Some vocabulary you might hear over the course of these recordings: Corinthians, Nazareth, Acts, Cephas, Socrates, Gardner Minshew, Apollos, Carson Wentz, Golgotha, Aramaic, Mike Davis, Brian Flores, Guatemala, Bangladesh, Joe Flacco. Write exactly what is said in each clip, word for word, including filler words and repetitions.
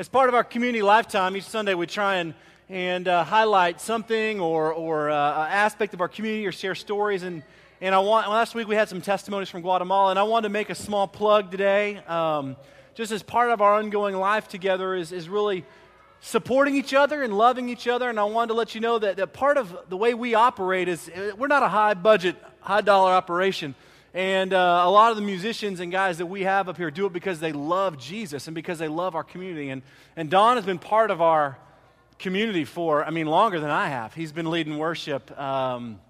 As part of our community lifetime, each Sunday we try and and uh, highlight something or or uh, aspect of our community or share stories. And and I want last week we had some testimonies from Guatemala, and I wanted to make a small plug today. Um, just as part of our ongoing life together is is really supporting each other and loving each other. And I wanted to let you know that, that part of the way we operate is we're not a high budget, high dollar operation. And uh, a lot of the musicians and guys that we have up here do it because they love Jesus and because they love our community. And and Don has been part of our community for, I mean, longer than I have. He's been leading worship um,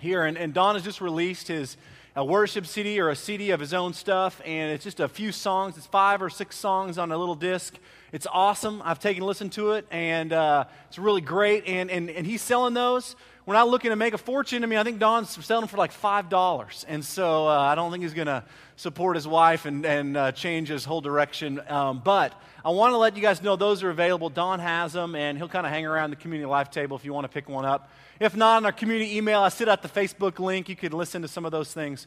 here. And, and Don has just released his a worship C D or a C D of his own stuff, and it's just a few songs. It's five or six songs on a little disc. It's awesome. I've taken a listen to it, and uh, it's really great, and, and and he's selling those. We're not looking to make a fortune. I mean, I think Don's selling them for like five dollars, and so uh, I don't think he's going to support his wife and, and uh, change his whole direction, um, but I want to let you guys know those are available. Don has them, and he'll kind of hang around the community life table if you want to pick one up. If not, on our community email, I sit out the Facebook link. You can listen to some of those things.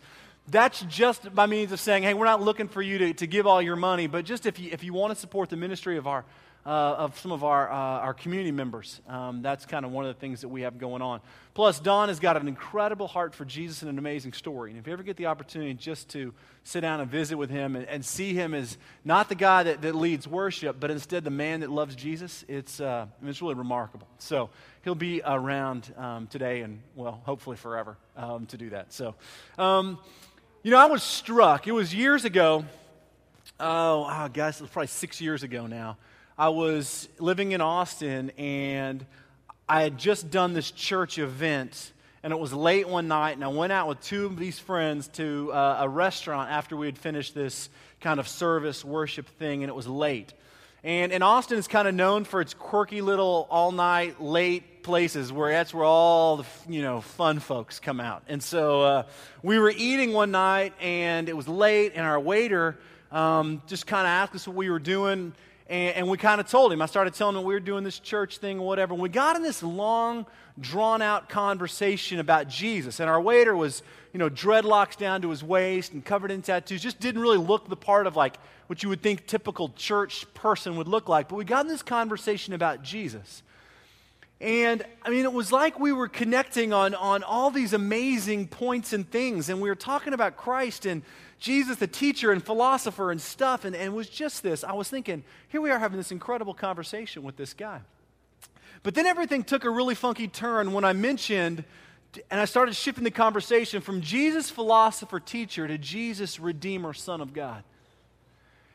That's just by means of saying, hey, we're not looking for you to, to give all your money, but just if you if you want to support the ministry of our uh, of some of our uh, our community members, um, that's kind of one of the things that we have going on. Plus, Don has got an incredible heart for Jesus and an amazing story. And if you ever get the opportunity just to sit down and visit with him and, and see him as not the guy that, that leads worship, but instead the man that loves Jesus, it's uh, it's really remarkable. So he'll be around um, today and, well, hopefully forever um, to do that. So. Um, You know, I was struck. It was years ago. Oh, I guess it was probably six years ago now. I was living in Austin, and I had just done this church event, and it was late one night, and I went out with two of these friends to uh, a restaurant after we had finished this kind of service worship thing, and it was late. And, and Austin is kind of known for its quirky little all-night late places where that's where all the, you know, fun folks come out. And so uh, we were eating one night, and it was late, and our waiter um, just kind of asked us what we were doing, and, and we kind of told him. I started telling him we were doing this church thing or whatever. And we got in this long, drawn-out conversation about Jesus, and our waiter was, you know, dreadlocks down to his waist and covered in tattoos, just didn't really look the part of, like, what you would think typical church person would look like. But we got in this conversation about Jesus. And, I mean, it was like we were connecting on, on all these amazing points and things, and we were talking about Christ and Jesus, the teacher and philosopher and stuff, and, and it was just this. I was thinking, here we are having this incredible conversation with this guy. But then everything took a really funky turn when I mentioned, and I started shifting the conversation from Jesus, philosopher, teacher, to Jesus, Redeemer, Son of God.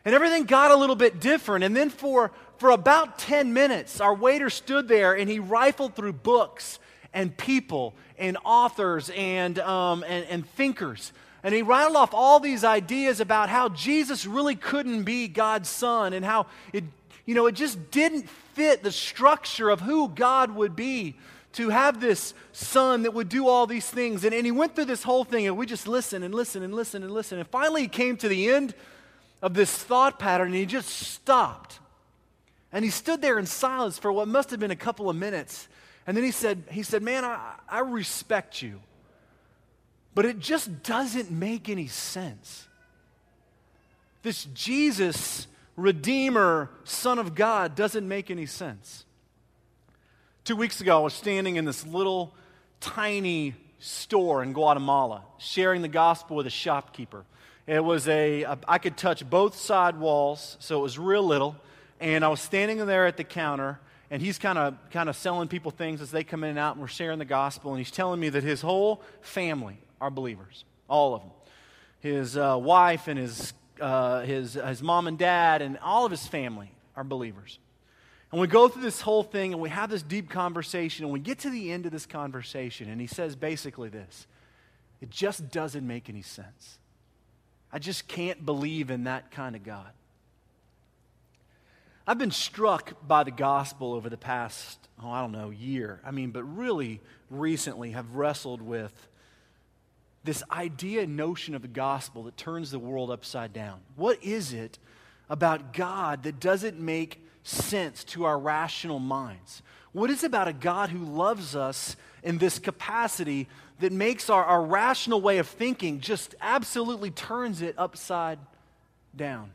And everything got a little bit different. And then for, for about ten minutes, our waiter stood there, and he rifled through books and people and authors and, um, and, and thinkers. And he rattled off all these ideas about how Jesus really couldn't be God's son and how it, you know, it just didn't fit the structure of who God would be to have this son that would do all these things. And, and he went through this whole thing, and we just listened and listened and listened and listened. And finally he came to the end of this thought pattern, and he just stopped. And he stood there in silence for what must have been a couple of minutes. And then he said, he said, man, I, I respect you, but it just doesn't make any sense. This Jesus, Redeemer, Son of God, doesn't make any sense. Two weeks ago, I was standing in this little tiny store in Guatemala, sharing the gospel with a shopkeeper. It was a, a, I could touch both side walls, so it was real little, and I was standing there at the counter, and he's kind of kind of selling people things as they come in and out, and we're sharing the gospel, and he's telling me that his whole family are believers, all of them. His uh, wife and his, uh, his, his mom and dad and all of his family are believers. And we go through this whole thing, and we have this deep conversation, and we get to the end of this conversation, and he says basically this: it just doesn't make any sense. I just can't believe in that kind of God. I've been struck by the gospel over the past, oh, I don't know, year. I mean, but really recently have wrestled with this idea and notion of the gospel that turns the world upside down. What is it about God that doesn't make sense to our rational minds? What is it about a God who loves us in this capacity that makes our, our rational way of thinking just absolutely turns it upside down?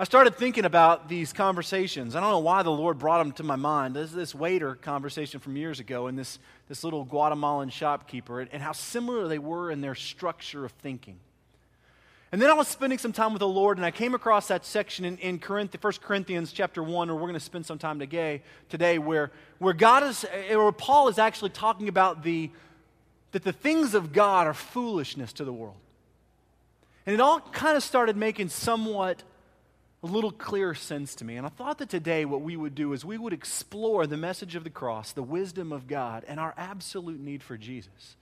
I started thinking about these conversations. I don't know why the Lord brought them to my mind. This is this waiter conversation from years ago and this, this little Guatemalan shopkeeper, and, and how similar they were in their structure of thinking. And then I was spending some time with the Lord, and I came across that section in, in Corinthians chapter one, where we're going to spend some time today, today where, where God is, or Paul is actually talking about the that the things of God are foolishness to the world. And it all kind of started making somewhat a little clearer sense to me. And I thought that today what we would do is we would explore the message of the cross, the wisdom of God, and our absolute need for Jesus.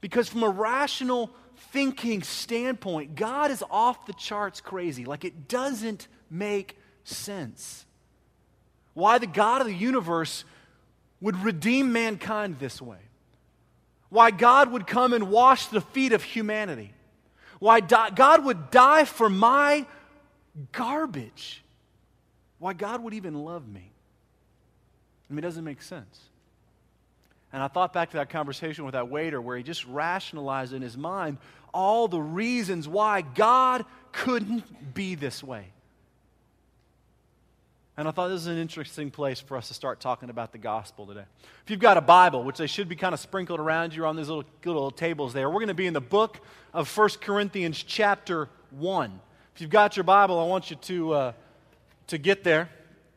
Because from a rational thinking standpoint, God is off the charts crazy. Like, it doesn't make sense why the God of the universe would redeem mankind this way, why God would come and wash the feet of humanity, why di- God would die for my garbage, why God would even love me. I mean, it doesn't make sense. And I thought back to that conversation with that waiter where he just rationalized in his mind all the reasons why God couldn't be this way. And I thought this is an interesting place for us to start talking about the gospel today. If you've got a Bible, which they should be kind of sprinkled around you on these little, little tables there, we're going to be in the book of First Corinthians chapter one. If you've got your Bible, I want you to, uh, to get there.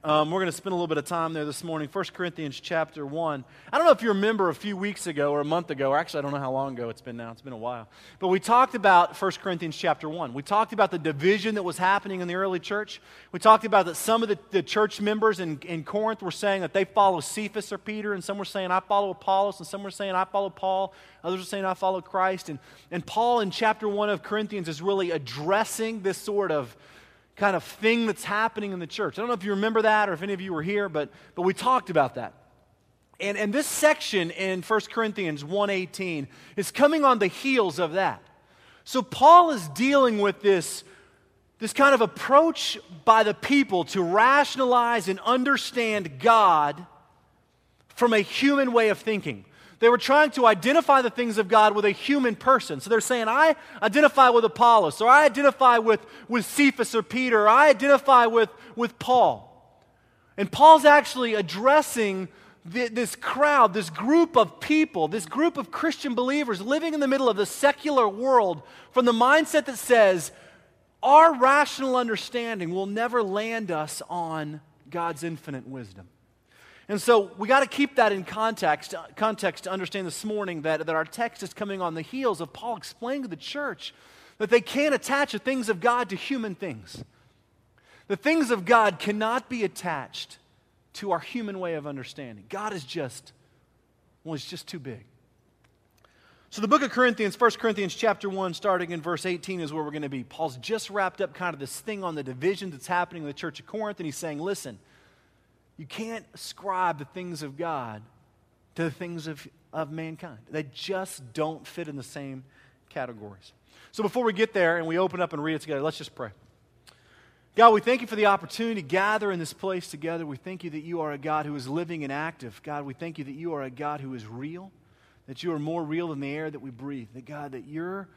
Um, we're going to spend a little bit of time there this morning, First Corinthians chapter one. I don't know if you remember a few weeks ago or a month ago, or actually I don't know how long ago it's been now, it's been a while. But we talked about First Corinthians chapter one. We talked about the division that was happening in the early church. We talked about that some of the, the church members in, in Corinth were saying that they follow Cephas or Peter, and some were saying, I follow Apollos, and some were saying, I follow Paul. Others were saying, I follow Christ. And, and Paul in chapter one of Corinthians is really addressing this sort of kind of thing that's happening in the church. I don't know if you remember that or if any of you were here, but, but we talked about that. And, and this section in First Corinthians one eighteen is coming on the heels of that. So Paul is dealing with this, this kind of approach by the people to rationalize and understand God from a human way of thinking. They were trying to identify the things of God with a human person. So they're saying, I identify with Apollos, or I identify with, with Cephas or Peter, or I identify with, with Paul. And Paul's actually addressing the, this crowd, this group of people, this group of Christian believers living in the middle of the secular world from the mindset that says, our rational understanding will never land us on God's infinite wisdom. And so we got to keep that in context, context to understand this morning that, that our text is coming on the heels of Paul explaining to the church that they can't attach the things of God to human things. The things of God cannot be attached to our human way of understanding. God is just, well, it's just too big. So the book of Corinthians, First Corinthians chapter one, starting in verse eighteen is where we're going to be. Paul's just wrapped up kind of this thing on the division that's happening in the church of Corinth, and he's saying, listen, you can't ascribe the things of God to the things of, of mankind. They just don't fit in the same categories. So before we get there and we open up and read it together, let's just pray. God, we thank you for the opportunity to gather in this place together. We thank you that you are a God who is living and active. God, we thank you that you are a God who is real, that you are more real than the air that we breathe. That God, that you're,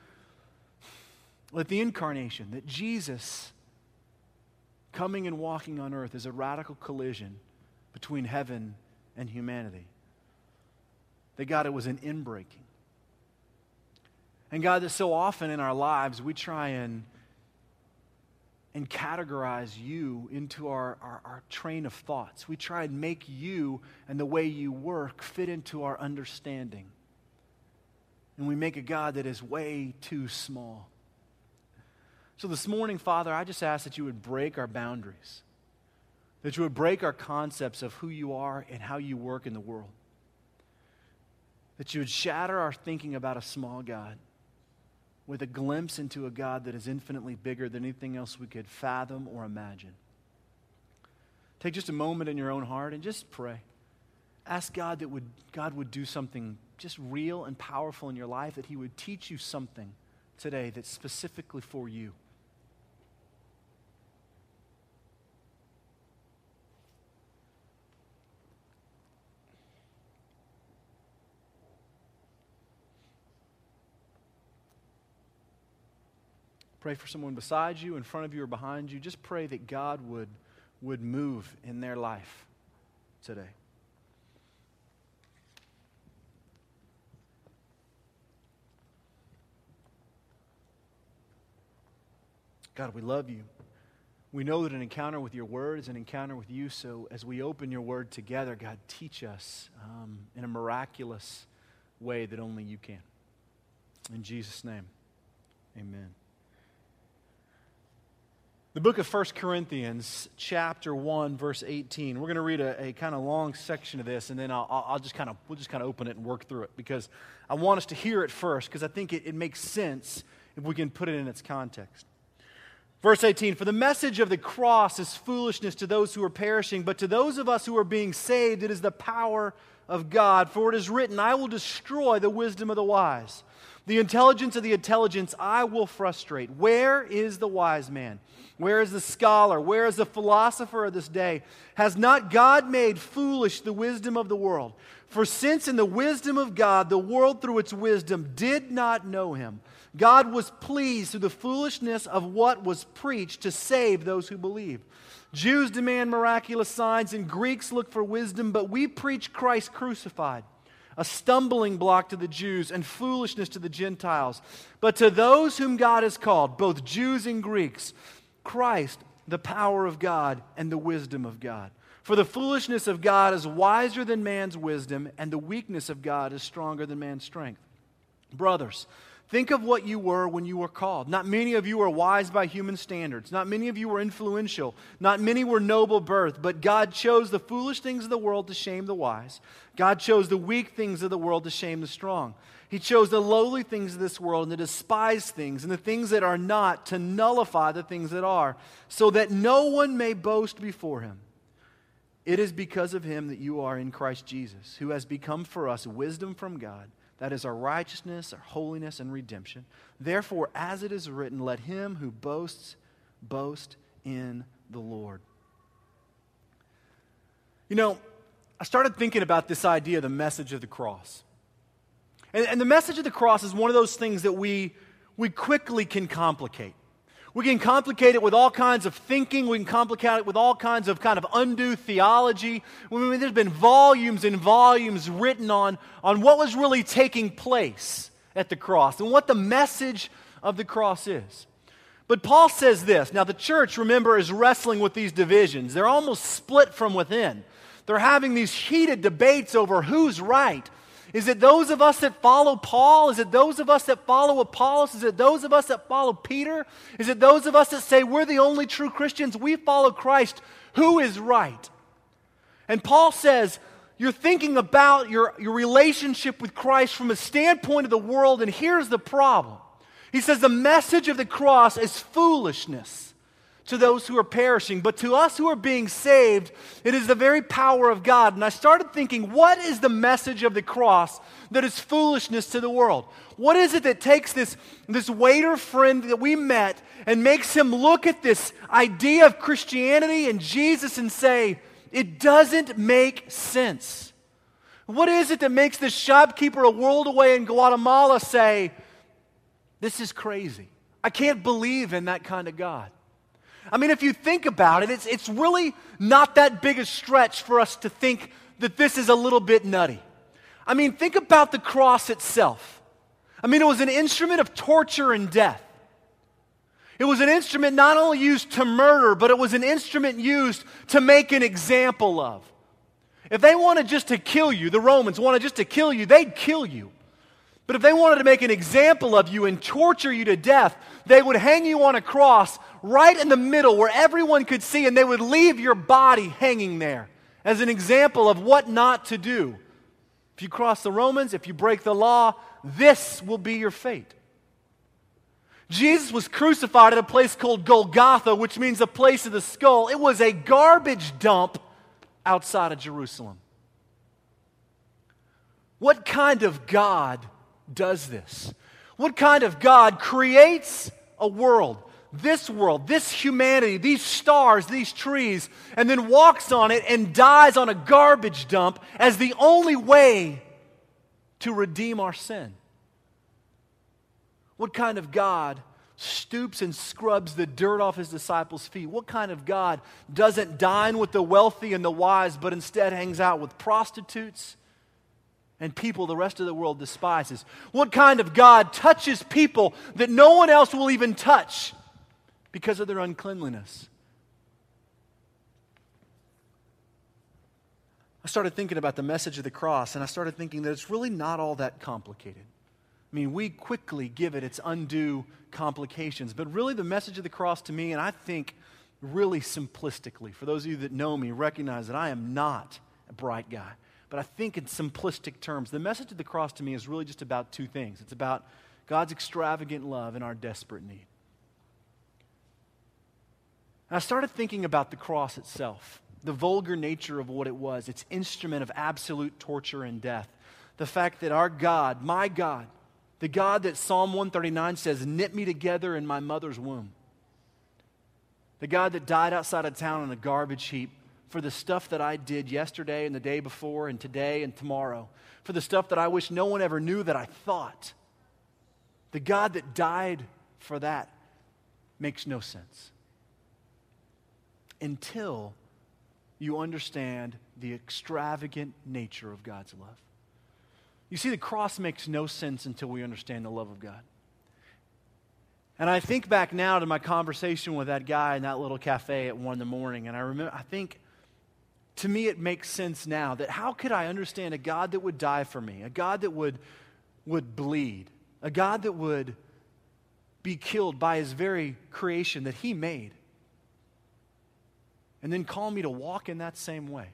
with the incarnation, that Jesus coming and walking on earth is a radical collision between heaven and humanity. That God, it was an inbreaking. And God, that so often in our lives we try and, and categorize you into our, our, our train of thoughts. We try and make you and the way you work fit into our understanding. And we make a God that is way too small. So this morning, Father, I just ask that you would break our boundaries, that you would break our concepts of who you are and how you work in the world, that you would shatter our thinking about a small God with a glimpse into a God that is infinitely bigger than anything else we could fathom or imagine. Take just a moment in your own heart and just pray. Ask God that would, God would do something just real and powerful in your life, that he would teach you something today that's specifically for you. Pray for someone beside you, in front of you, or behind you. Just pray that God would, would move in their life today. God, we love you. We know that an encounter with your word is an encounter with you, so as we open your word together, God, teach us um, in a miraculous way that only you can. In Jesus' name, amen. The book of First Corinthians, chapter one, verse eighteen. We're going to read a, a kind of long section of this, and then I'll, I'll just kind of, we'll just kind of open it and work through it, because I want us to hear it first, because I think it, it makes sense if we can put it in its context. Verse eighteen, "For the message of the cross is foolishness to those who are perishing, but to those of us who are being saved, it is the power of God. For it is written, I will destroy the wisdom of the wise. The intelligence of the intelligence I will frustrate. Where is the wise man? Where is the scholar? Where is the philosopher of this day? Has not God made foolish the wisdom of the world? For since in the wisdom of God, the world through its wisdom did not know him, God was pleased through the foolishness of what was preached to save those who believe. Jews demand miraculous signs and Greeks look for wisdom, but we preach Christ crucified, a stumbling block to the Jews and foolishness to the Gentiles. But to those whom God has called, both Jews and Greeks, Christ, the power of God and the wisdom of God. For the foolishness of God is wiser than man's wisdom, and the weakness of God is stronger than man's strength. Brothers, think of what you were when you were called. Not many of you were wise by human standards. Not many of you were influential. Not many were noble birth. But God chose the foolish things of the world to shame the wise. God chose the weak things of the world to shame the strong. He chose the lowly things of this world and the despised things and the things that are not to nullify the things that are, so that no one may boast before him. It is because of him that you are in Christ Jesus, who has become for us wisdom from God. That is our righteousness, our holiness, and redemption. Therefore, as it is written, let him who boasts, boast in the Lord." You know, I started thinking about this idea, the message of the cross. And, and the message of the cross is one of those things that we, we quickly can complicate. We can complicate it with all kinds of thinking. We can complicate it with all kinds of kind of undue theology. I mean, there's been volumes and volumes written on, on what was really taking place at the cross and what the message of the cross is. But Paul says this. Now, the church, remember, is wrestling with these divisions. They're almost split from within. They're having these heated debates over who's right. Is it those of us that follow Paul? Is it those of us that follow Apollos? Is it those of us that follow Peter? Is it those of us that say we're the only true Christians? We follow Christ. Who is right? And Paul says, you're thinking about your, your relationship with Christ from a standpoint of the world, and here's the problem. He says the message of the cross is foolishness to those who are perishing, but to us who are being saved, it is the very power of God. And I started thinking, what is the message of the cross that is foolishness to the world? What is it that takes this, this waiter friend that we met and makes him look at this idea of Christianity and Jesus and say, it doesn't make sense? What is it that makes this shopkeeper a world away in Guatemala say, this is crazy? I can't believe in that kind of God. I mean, if you think about it, it's, it's really not that big a stretch for us to think that this is a little bit nutty. I mean, think about the cross itself. I mean, it was an instrument of torture and death. It was an instrument not only used to murder, but it was an instrument used to make an example of. If they wanted just to kill you, the Romans wanted just to kill you, they'd kill you. But if they wanted to make an example of you and torture you to death, they would hang you on a cross right in the middle where everyone could see, and they would leave your body hanging there as an example of what not to do. If you cross the Romans, if you break the law, this will be your fate. Jesus was crucified at a place called Golgotha, which means the place of the skull. It was a garbage dump outside of Jerusalem. What kind of God does this? What kind of God creates a world, this world, this humanity, these stars, these trees, and then walks on it and dies on a garbage dump as the only way to redeem our sin? What kind of God stoops and scrubs the dirt off his disciples' feet? What kind of God doesn't dine with the wealthy and the wise, but instead hangs out with prostitutes and people the rest of the world despises? What kind of God touches people that no one else will even touch because of their uncleanliness? I started thinking about the message of the cross, and I started thinking that it's really not all that complicated. I mean, we quickly give it its undue complications, but really the message of the cross to me, and I think really simplistically, for those of you that know me, recognize that I am not a bright guy, but I think in simplistic terms, the message of the cross to me is really just about two things. It's about God's extravagant love and our desperate need. And I started thinking about the cross itself, the vulgar nature of what it was, its instrument of absolute torture and death. The fact that our God, my God, the God that Psalm one thirty-nine says, knit me together in my mother's womb. The God that died outside of town on a garbage heap for the stuff that I did yesterday and the day before and today and tomorrow. For the stuff that I wish no one ever knew that I thought. The God that died for that makes no sense. Until you understand the extravagant nature of God's love. You see, the cross makes no sense until we understand the love of God. And I think back now to my conversation with that guy in that little cafe at one in the morning, and I remember, I think, to me it makes sense now that how could I understand a God that would die for me, a God that would, would bleed, a God that would be killed by his very creation that he made, and then call me to walk in that same way?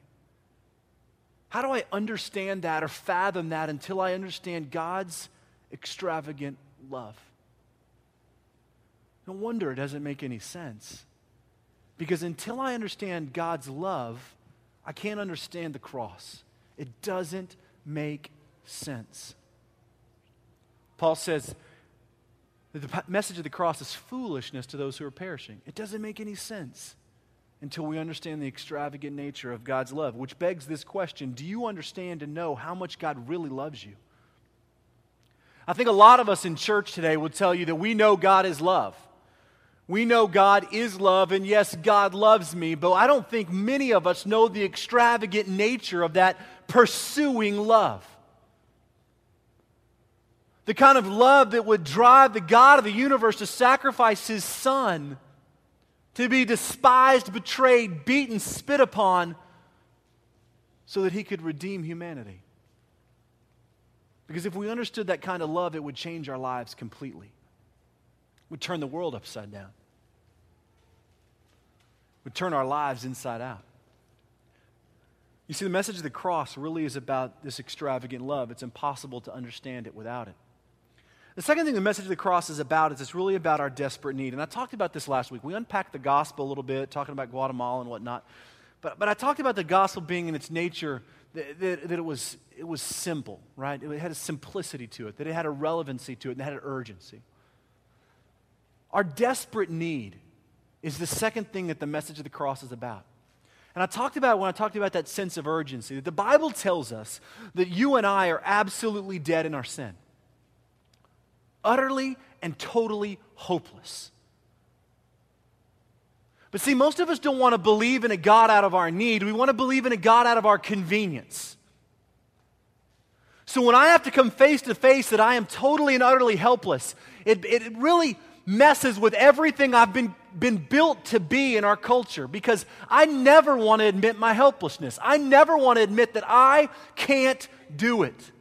How do I understand that or fathom that until I understand God's extravagant love? No wonder it doesn't make any sense. Because until I understand God's love, I can't understand the cross. It doesn't make sense. Paul says that the message of the cross is foolishness to those who are perishing. It doesn't make any sense until we understand the extravagant nature of God's love, which begs this question: do you understand and know how much God really loves you? I think a lot of us in church today will tell you that we know God is love. We know God is love, and yes, God loves me, but I don't think many of us know the extravagant nature of that pursuing love. The kind of love that would drive the God of the universe to sacrifice his son to be despised, betrayed, beaten, spit upon, so that he could redeem humanity. Because if we understood that kind of love, it would change our lives completely. It would turn the world upside down. It would turn our lives inside out. You see, the message of the cross really is about this extravagant love. It's impossible to understand it without it. The second thing the message of the cross is about is it's really about our desperate need. And I talked about this last week. We unpacked the gospel a little bit, talking about Guatemala and whatnot. But, but I talked about the gospel being in its nature that, that, that it was, it was simple, right? It had a simplicity to it, that it had a relevancy to it, and it had an urgency. Our desperate need is the second thing that the message of the cross is about. And I talked about when I talked about that sense of urgency, that the Bible tells us that you and I are absolutely dead in our sin. Utterly and totally hopeless. But see, most of us don't want to believe in a God out of our need. We want to believe in a God out of our convenience. So when I have to come face to face that I am totally and utterly helpless, it, it really messes with everything I've been, been built to be in our culture, because I never want to admit my helplessness. I never want to admit that I can't do it.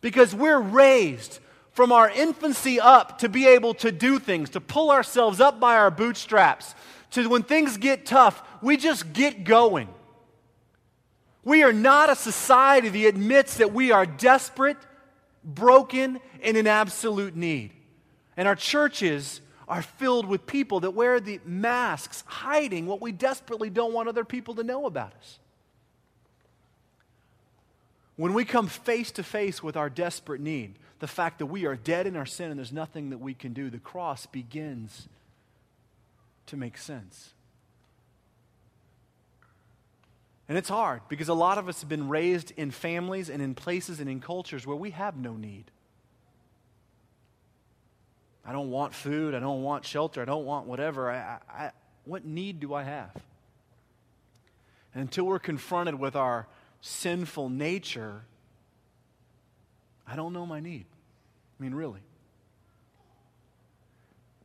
Because we're raised from our infancy up to be able to do things, to pull ourselves up by our bootstraps, to when things get tough, we just get going. We are not a society that admits that we are desperate, broken, and in absolute need. And our churches are filled with people that wear the masks, hiding what we desperately don't want other people to know about us. When we come face to face with our desperate need, the fact that we are dead in our sin and there's nothing that we can do, the cross begins to make sense. And it's hard because a lot of us have been raised in families and in places and in cultures where we have no need. I don't want food. I don't want shelter. I don't want whatever. I, I, what need do I have? And until we're confronted with our sinful nature, I don't know my need. I mean, really.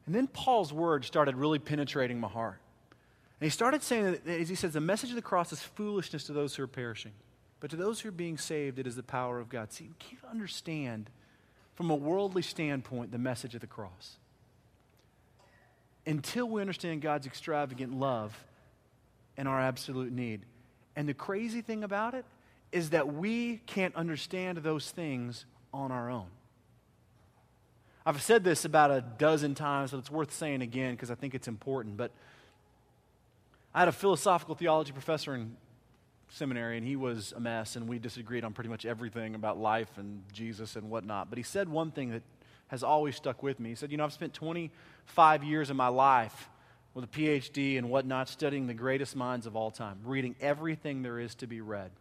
And then Paul's words started really penetrating my heart. And he started saying, that, as he says, the message of the cross is foolishness to those who are perishing. But to those who are being saved, it is the power of God. See, you can't understand from a worldly standpoint the message of the cross until we understand God's extravagant love and our absolute need. And the crazy thing about it is that we can't understand those things on our own. I've said this about a dozen times, but it's worth saying again because I think it's important. But I had a philosophical theology professor in seminary, and he was a mess, and we disagreed on pretty much everything about life and Jesus and whatnot. But he said one thing that has always stuck with me. He said, you know, I've spent twenty-five years of my life with a P H D and whatnot studying the greatest minds of all time, reading everything there is to be read.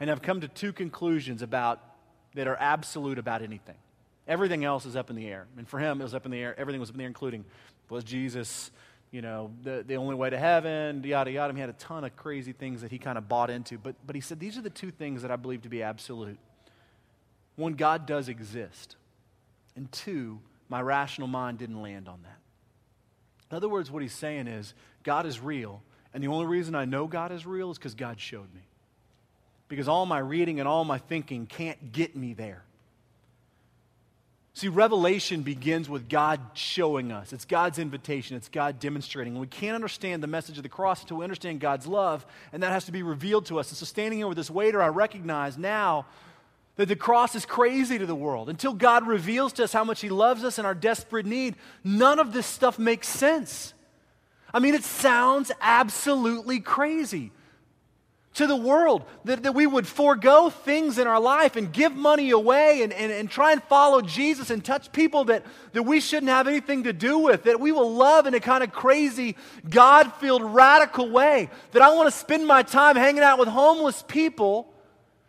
And I've come to two conclusions about that are absolute about anything. Everything else is up in the air. And for him, it was up in the air. Everything was up in the air, including was Jesus, you know, the, the only way to heaven, yada, yada. I mean, he had a ton of crazy things that he kind of bought into. But, but he said, these are the two things that I believe to be absolute. One, God does exist. And two, my rational mind didn't land on that. In other words, what he's saying is, God is real. And the only reason I know God is real is because God showed me. Because all my reading and all my thinking can't get me there. See, revelation begins with God showing us. It's God's invitation. It's God demonstrating. And we can't understand the message of the cross until we understand God's love, and that has to be revealed to us. And so standing here with this waiter, I recognize now that the cross is crazy to the world. Until God reveals to us how much he loves us and our desperate need, none of this stuff makes sense. I mean, it sounds absolutely crazy to the world, that, that we would forego things in our life and give money away and, and, and try and follow Jesus and touch people that, that we shouldn't have anything to do with, that we will love in a kind of crazy, God-filled, radical way, that I want to spend my time hanging out with homeless people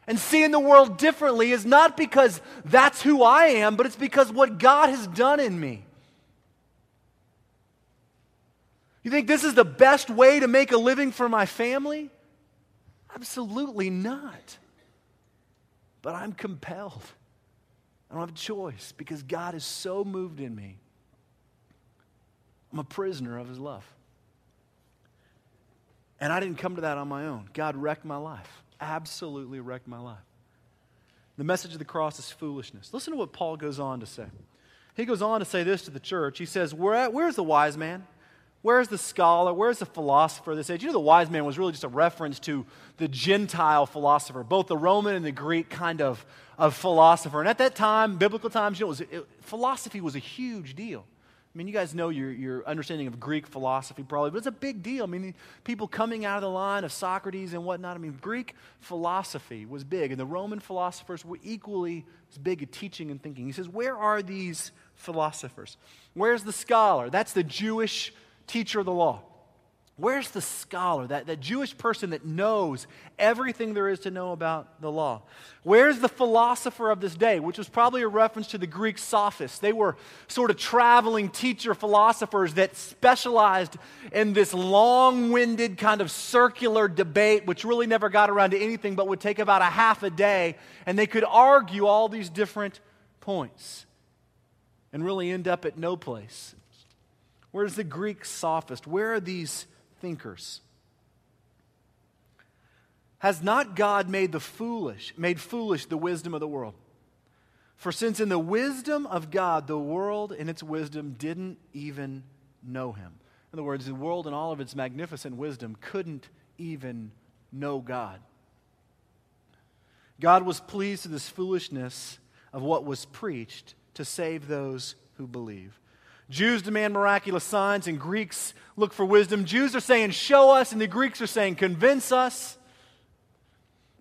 and seeing the world differently is not because that's who I am, but it's because what God has done in me. You think this is the best way to make a living for my family? Absolutely not. But I'm compelled. I don't have a choice because God is so moved in me. I'm a prisoner of his love. And I didn't come to that on my own. God wrecked my life. Absolutely wrecked my life. The message of the cross is foolishness. Listen to what Paul goes on to say. He goes on to say this to the church. He says, where's the wise man? Where's the scholar? Where's the philosopher of this age? You know, the wise man was really just a reference to the Gentile philosopher, both the Roman and the Greek kind of, of philosopher. And at that time, biblical times, you know, it was, it, philosophy was a huge deal. I mean, you guys know your, your understanding of Greek philosophy probably, but it's a big deal. I mean, people coming out of the line of Socrates and whatnot. I mean, Greek philosophy was big, and the Roman philosophers were equally as big at teaching and thinking. He says, where are these philosophers? Where's the scholar? That's the Jewish philosopher. Teacher of the law. Where's the scholar, that, that Jewish person that knows everything there is to know about the law? Where's the philosopher of this day, which was probably a reference to the Greek sophists? They were sort of traveling teacher philosophers that specialized in this long-winded kind of circular debate, which really never got around to anything but would take about a half a day, and they could argue all these different points and really end up at no place. Where's the Greek sophist? Where are these thinkers? Has not God made the foolish, made foolish the wisdom of the world? For since in the wisdom of God, the world in its wisdom didn't even know him. In other words, the world in all of its magnificent wisdom couldn't even know God. God was pleased to this foolishness of what was preached to save those who believe. Jews demand miraculous signs, and Greeks look for wisdom. Jews are saying, show us, and the Greeks are saying, convince us.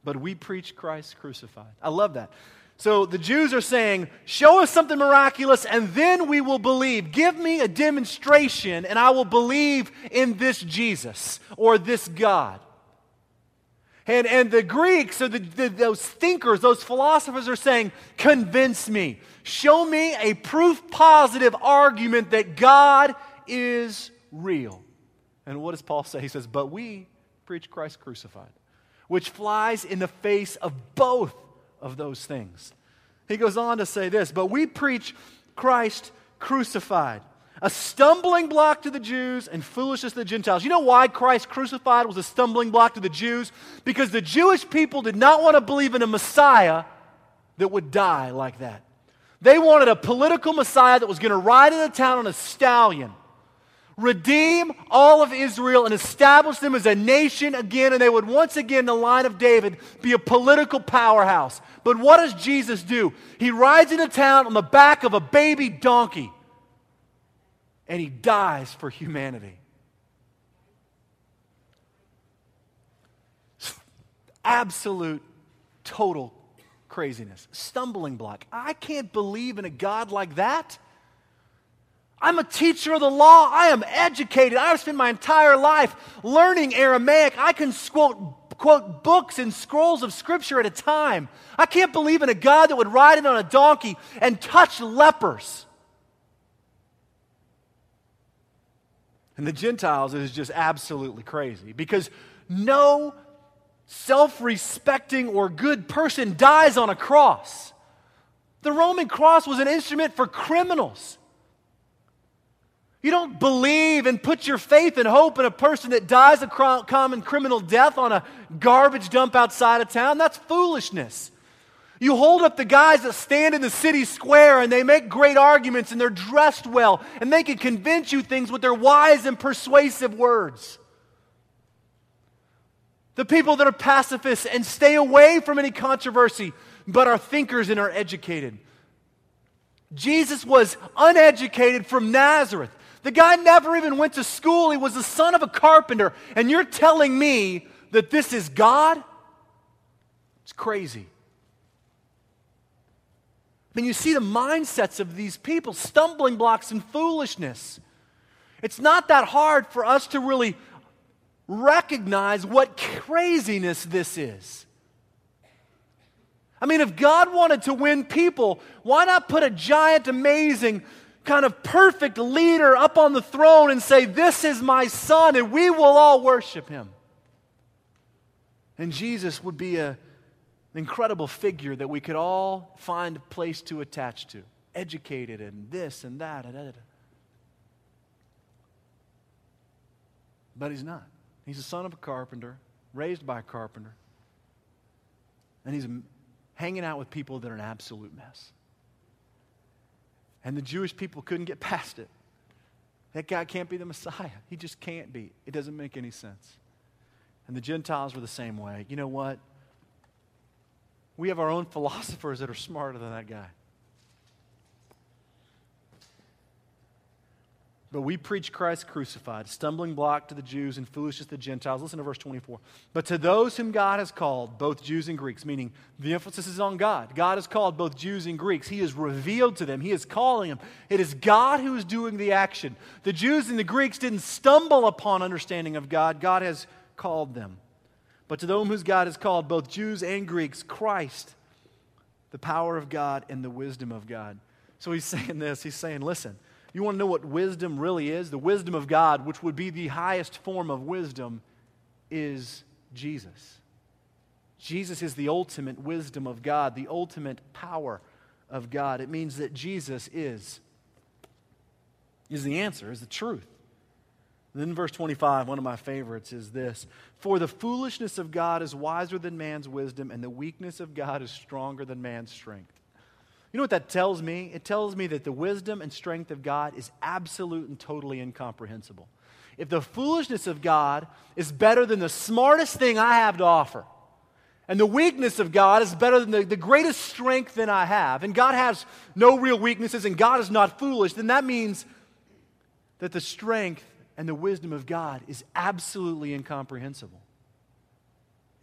But we preach Christ crucified. I love that. So the Jews are saying, show us something miraculous, and then we will believe. Give me a demonstration, and I will believe in this Jesus or this God. And, and the Greeks, or the, the, those thinkers, those philosophers are saying, convince me. Show me a proof-positive argument that God is real. And what does Paul say? He says, but we preach Christ crucified, which flies in the face of both of those things. He goes on to say this, but we preach Christ crucified, a stumbling block to the Jews and foolishness to the Gentiles. You know why Christ crucified was a stumbling block to the Jews? Because the Jewish people did not want to believe in a Messiah that would die like that. They wanted a political Messiah that was going to ride into town on a stallion, redeem all of Israel, and establish them as a nation again, and they would once again, the line of David, be a political powerhouse. But what does Jesus do? He rides into town on the back of a baby donkey, and he dies for humanity. Absolute, total craziness. Stumbling block. I can't believe in a God like that. I'm a teacher of the law. I am educated. I've spent my entire life learning Aramaic. I can quote, quote books and scrolls of Scripture at a time. I can't believe in a God that would ride in on a donkey and touch lepers. And the Gentiles is just absolutely crazy because no self-respecting or good person dies on a cross. The Roman cross was an instrument for criminals. You don't believe and put your faith and hope in a person that dies a cr- common criminal death on a garbage dump outside of town. That's foolishness. You hold up the guys that stand in the city square and they make great arguments and they're dressed well and they can convince you things with their wise and persuasive words. The people that are pacifists and stay away from any controversy but are thinkers and are educated. Jesus was uneducated from Nazareth. The guy never even went to school. He was the son of a carpenter. And you're telling me that this is God? It's crazy. I mean, you see the mindsets of these people, stumbling blocks and foolishness. It's not that hard for us to really recognize what craziness this is. I mean, if God wanted to win people, why not put a giant, amazing, kind of perfect leader up on the throne and say, this is my son, and we will all worship him? And Jesus would be a An incredible figure that we could all find a place to attach to. Educated and this and that. And da, da, da. But he's not. He's the son of a carpenter, raised by a carpenter. And he's hanging out with people that are an absolute mess. And the Jewish people couldn't get past it. That guy can't be the Messiah. He just can't be. It doesn't make any sense. And the Gentiles were the same way. You know what? We have our own philosophers that are smarter than that guy. But we preach Christ crucified, stumbling block to the Jews and foolishness to the Gentiles. Listen to verse twenty-four. But to those whom God has called, both Jews and Greeks, meaning the emphasis is on God. God has called both Jews and Greeks. He has revealed to them. He is calling them. It is God who is doing the action. The Jews and the Greeks didn't stumble upon understanding of God. God has called them. But to those whose God has called, both Jews and Greeks, Christ, the power of God and the wisdom of God. So he's saying this. He's saying, listen, you want to know what wisdom really is? The wisdom of God, which would be the highest form of wisdom, is Jesus. Jesus is the ultimate wisdom of God, the ultimate power of God. It means that Jesus is, is the answer, is the truth. Then verse twenty-five, one of my favorites, is this. For the foolishness of God is wiser than man's wisdom, and the weakness of God is stronger than man's strength. You know what that tells me? It tells me that the wisdom and strength of God is absolute and totally incomprehensible. If the foolishness of God is better than the smartest thing I have to offer, and the weakness of God is better than the, the greatest strength that I have, and God has no real weaknesses, and God is not foolish, then that means that the strength and the wisdom of God is absolutely incomprehensible.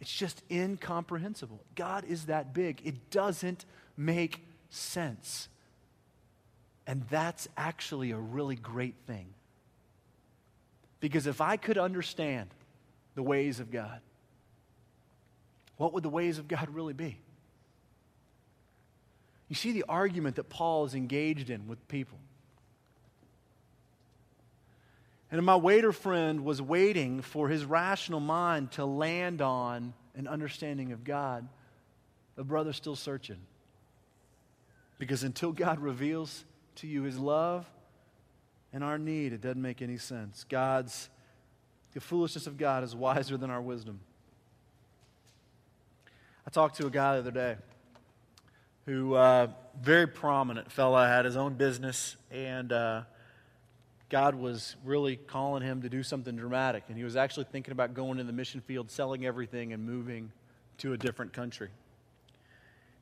It's just incomprehensible. God is that big. It doesn't make sense. And that's actually a really great thing. Because if I could understand the ways of God, what would the ways of God really be? You see the argument that Paul is engaged in with people. And my waiter friend was waiting for his rational mind to land on an understanding of God. The brother's still searching. Because until God reveals to you his love and our need, it doesn't make any sense. God's, the foolishness of God is wiser than our wisdom. I talked to a guy the other day who, uh, very prominent fella, had his own business, and uh, God was really calling him to do something dramatic. And he was actually thinking about going to the mission field, selling everything, and moving to a different country.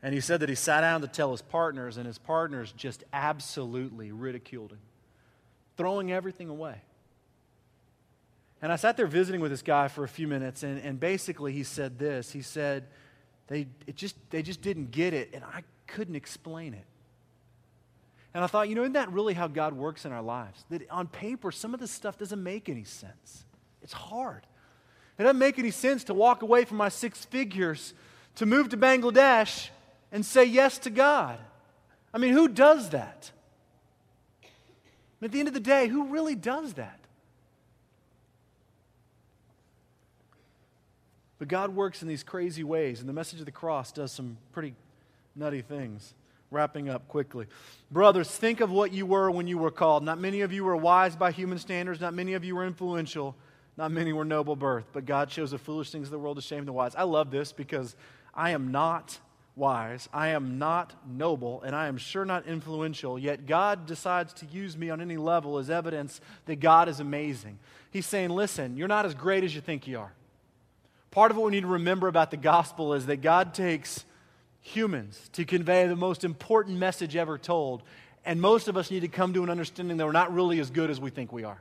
And he said that he sat down to tell his partners, and his partners just absolutely ridiculed him, throwing everything away. And I sat there visiting with this guy for a few minutes, and, and basically he said this. He said, they it just they just didn't get it, and I couldn't explain it. And I thought, you know, isn't that really how God works in our lives? That on paper, some of this stuff doesn't make any sense. It's hard. It doesn't make any sense to walk away from my six figures to move to Bangladesh and say yes to God. I mean, who does that? At the end of the day, who really does that? But God works in these crazy ways, and the message of the cross does some pretty nutty things. Wrapping up quickly. Brothers, think of what you were when you were called. Not many of you were wise by human standards. Not many of you were influential. Not many were noble birth. But God chose the foolish things of the world to shame the wise. I love this because I am not wise, I am not noble, and I am sure not influential, yet God decides to use me on any level as evidence that God is amazing. He's saying, listen, you're not as great as you think you are. Part of what we need to remember about the gospel is that God takes humans to convey the most important message ever told, and most of us need to come to an understanding that we're not really as good as we think we are.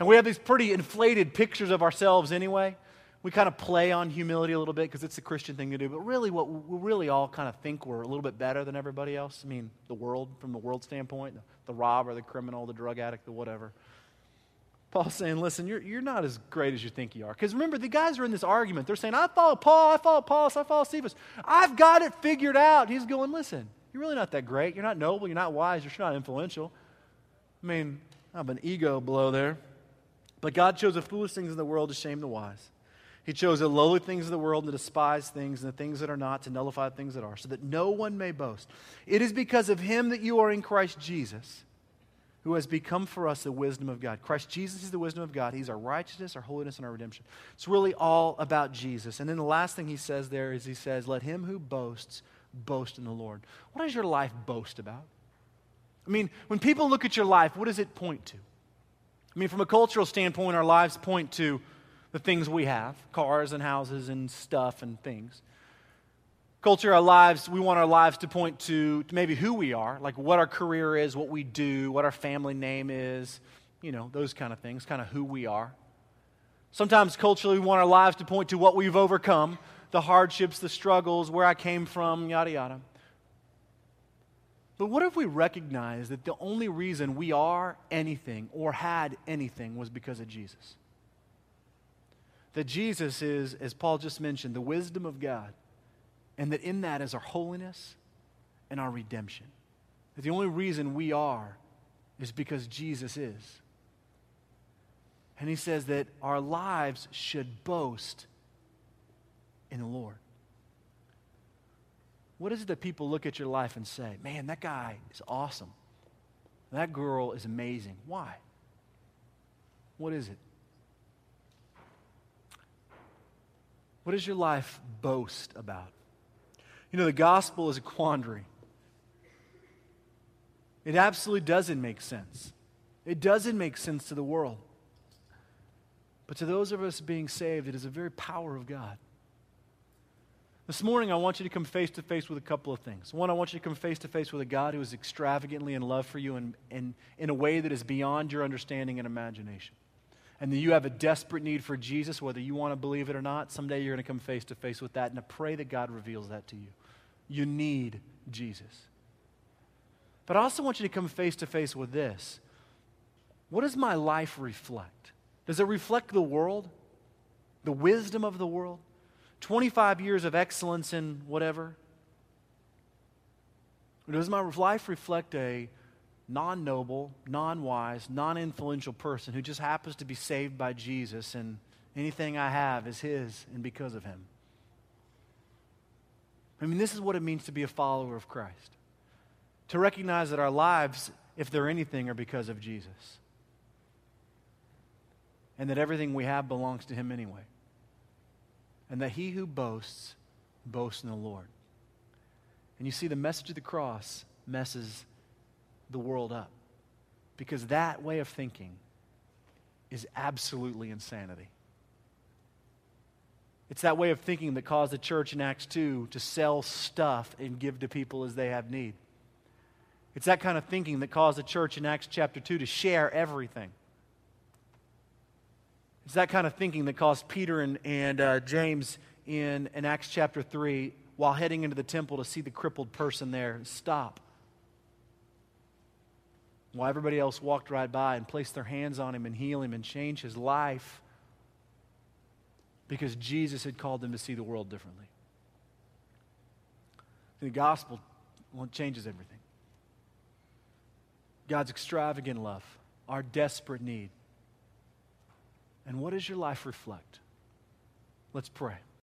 And we have these pretty inflated pictures of ourselves anyway. We kind of play on humility a little bit because it's a Christian thing to do, but really what we really all kind of think we're a little bit better than everybody else. I mean, the world, from the world standpoint, the robber, the criminal, the drug addict, the whatever. Paul's saying, listen, you're, you're not as great as you think you are. Because remember, the guys are in this argument. They're saying, I follow Paul, I follow Apollos, I follow Cephas. I've got it figured out. He's going, listen, you're really not that great. You're not noble, you're not wise, you're not influential. I mean, I have an ego blow there. But God chose the foolish things of the world to shame the wise. He chose the lowly things of the world and the despised things and the things that are not to nullify the things that are, so that no one may boast. It is because of him that you are in Christ Jesus, who has become for us the wisdom of God. Christ Jesus is the wisdom of God. He's our righteousness, our holiness, and our redemption. It's really all about Jesus. And then the last thing he says there is he says, let him who boasts, boast in the Lord. What does your life boast about? I mean, when people look at your life, what does it point to? I mean, from a cultural standpoint, our lives point to the things we have, cars and houses and stuff and things. Culture, our lives, we want our lives to point to, to maybe who we are, like what our career is, what we do, what our family name is, you know, those kind of things, kind of who we are. Sometimes culturally we want our lives to point to what we've overcome, the hardships, the struggles, where I came from, yada, yada. But what if we recognize that the only reason we are anything or had anything was because of Jesus? That Jesus is, as Paul just mentioned, the wisdom of God, and that in that is our holiness and our redemption. That the only reason we are is because Jesus is. And he says that our lives should boast in the Lord. What is it that people look at your life and say, man, that guy is awesome. That girl is amazing. Why? What is it? What does your life boast about? You know, the gospel is a quandary. It absolutely doesn't make sense. It doesn't make sense to the world. But to those of us being saved, it is the very power of God. This morning, I want you to come face to face with a couple of things. One, I want you to come face to face with a God who is extravagantly in love for you and, and in a way that is beyond your understanding and imagination. And that you have a desperate need for Jesus, whether you want to believe it or not. Someday you're going to come face to face with that, and I pray that God reveals that to you. You need Jesus. But I also want you to come face to face with this. What does my life reflect? Does it reflect the world? The wisdom of the world? twenty-five years of excellence in whatever? Or does my life reflect a non-noble, non-wise, non-influential person who just happens to be saved by Jesus, and anything I have is His and because of Him? I mean, this is what it means to be a follower of Christ. To recognize that our lives, if they're anything, are because of Jesus. And that everything we have belongs to Him anyway. And that he who boasts, boasts in the Lord. And you see, the message of the cross messes the world up. Because that way of thinking is absolutely insanity. It's that way of thinking that caused the church in Acts two to sell stuff and give to people as they have need. It's that kind of thinking that caused the church in Acts chapter two to share everything. It's that kind of thinking that caused Peter and, and uh, James in, in Acts chapter three, while heading into the temple to see the crippled person there, stop. While everybody else walked right by and placed their hands on him and healed him and changed his life, because Jesus had called them to see the world differently. And the gospel changes everything. God's extravagant love, our desperate need. And what does your life reflect? Let's pray.